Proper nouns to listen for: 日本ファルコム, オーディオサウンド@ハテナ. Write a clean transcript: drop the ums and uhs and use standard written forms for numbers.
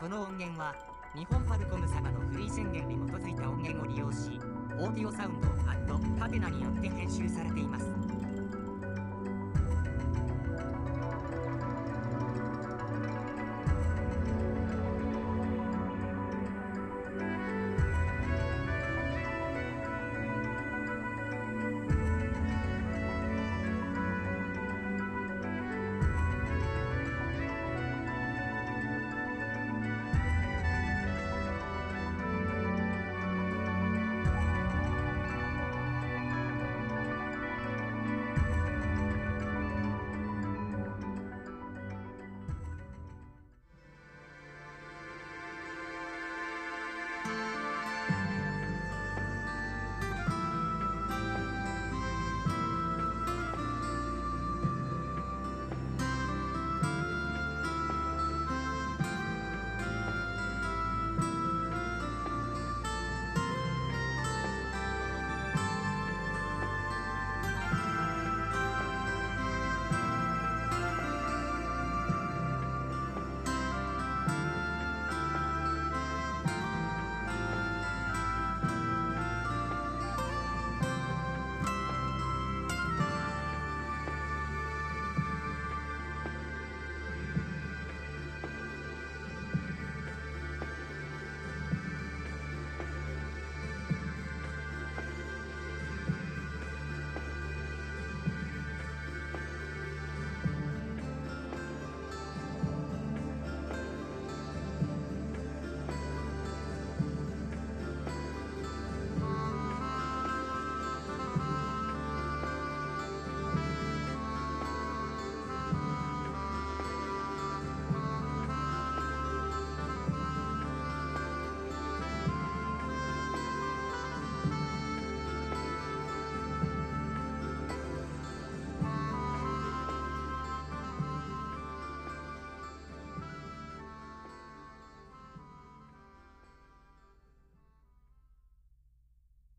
この音源は日本ファルコム様のフリー宣言に基づいた音源を利用し、オーディオサウンド@ハテナによって編集されています。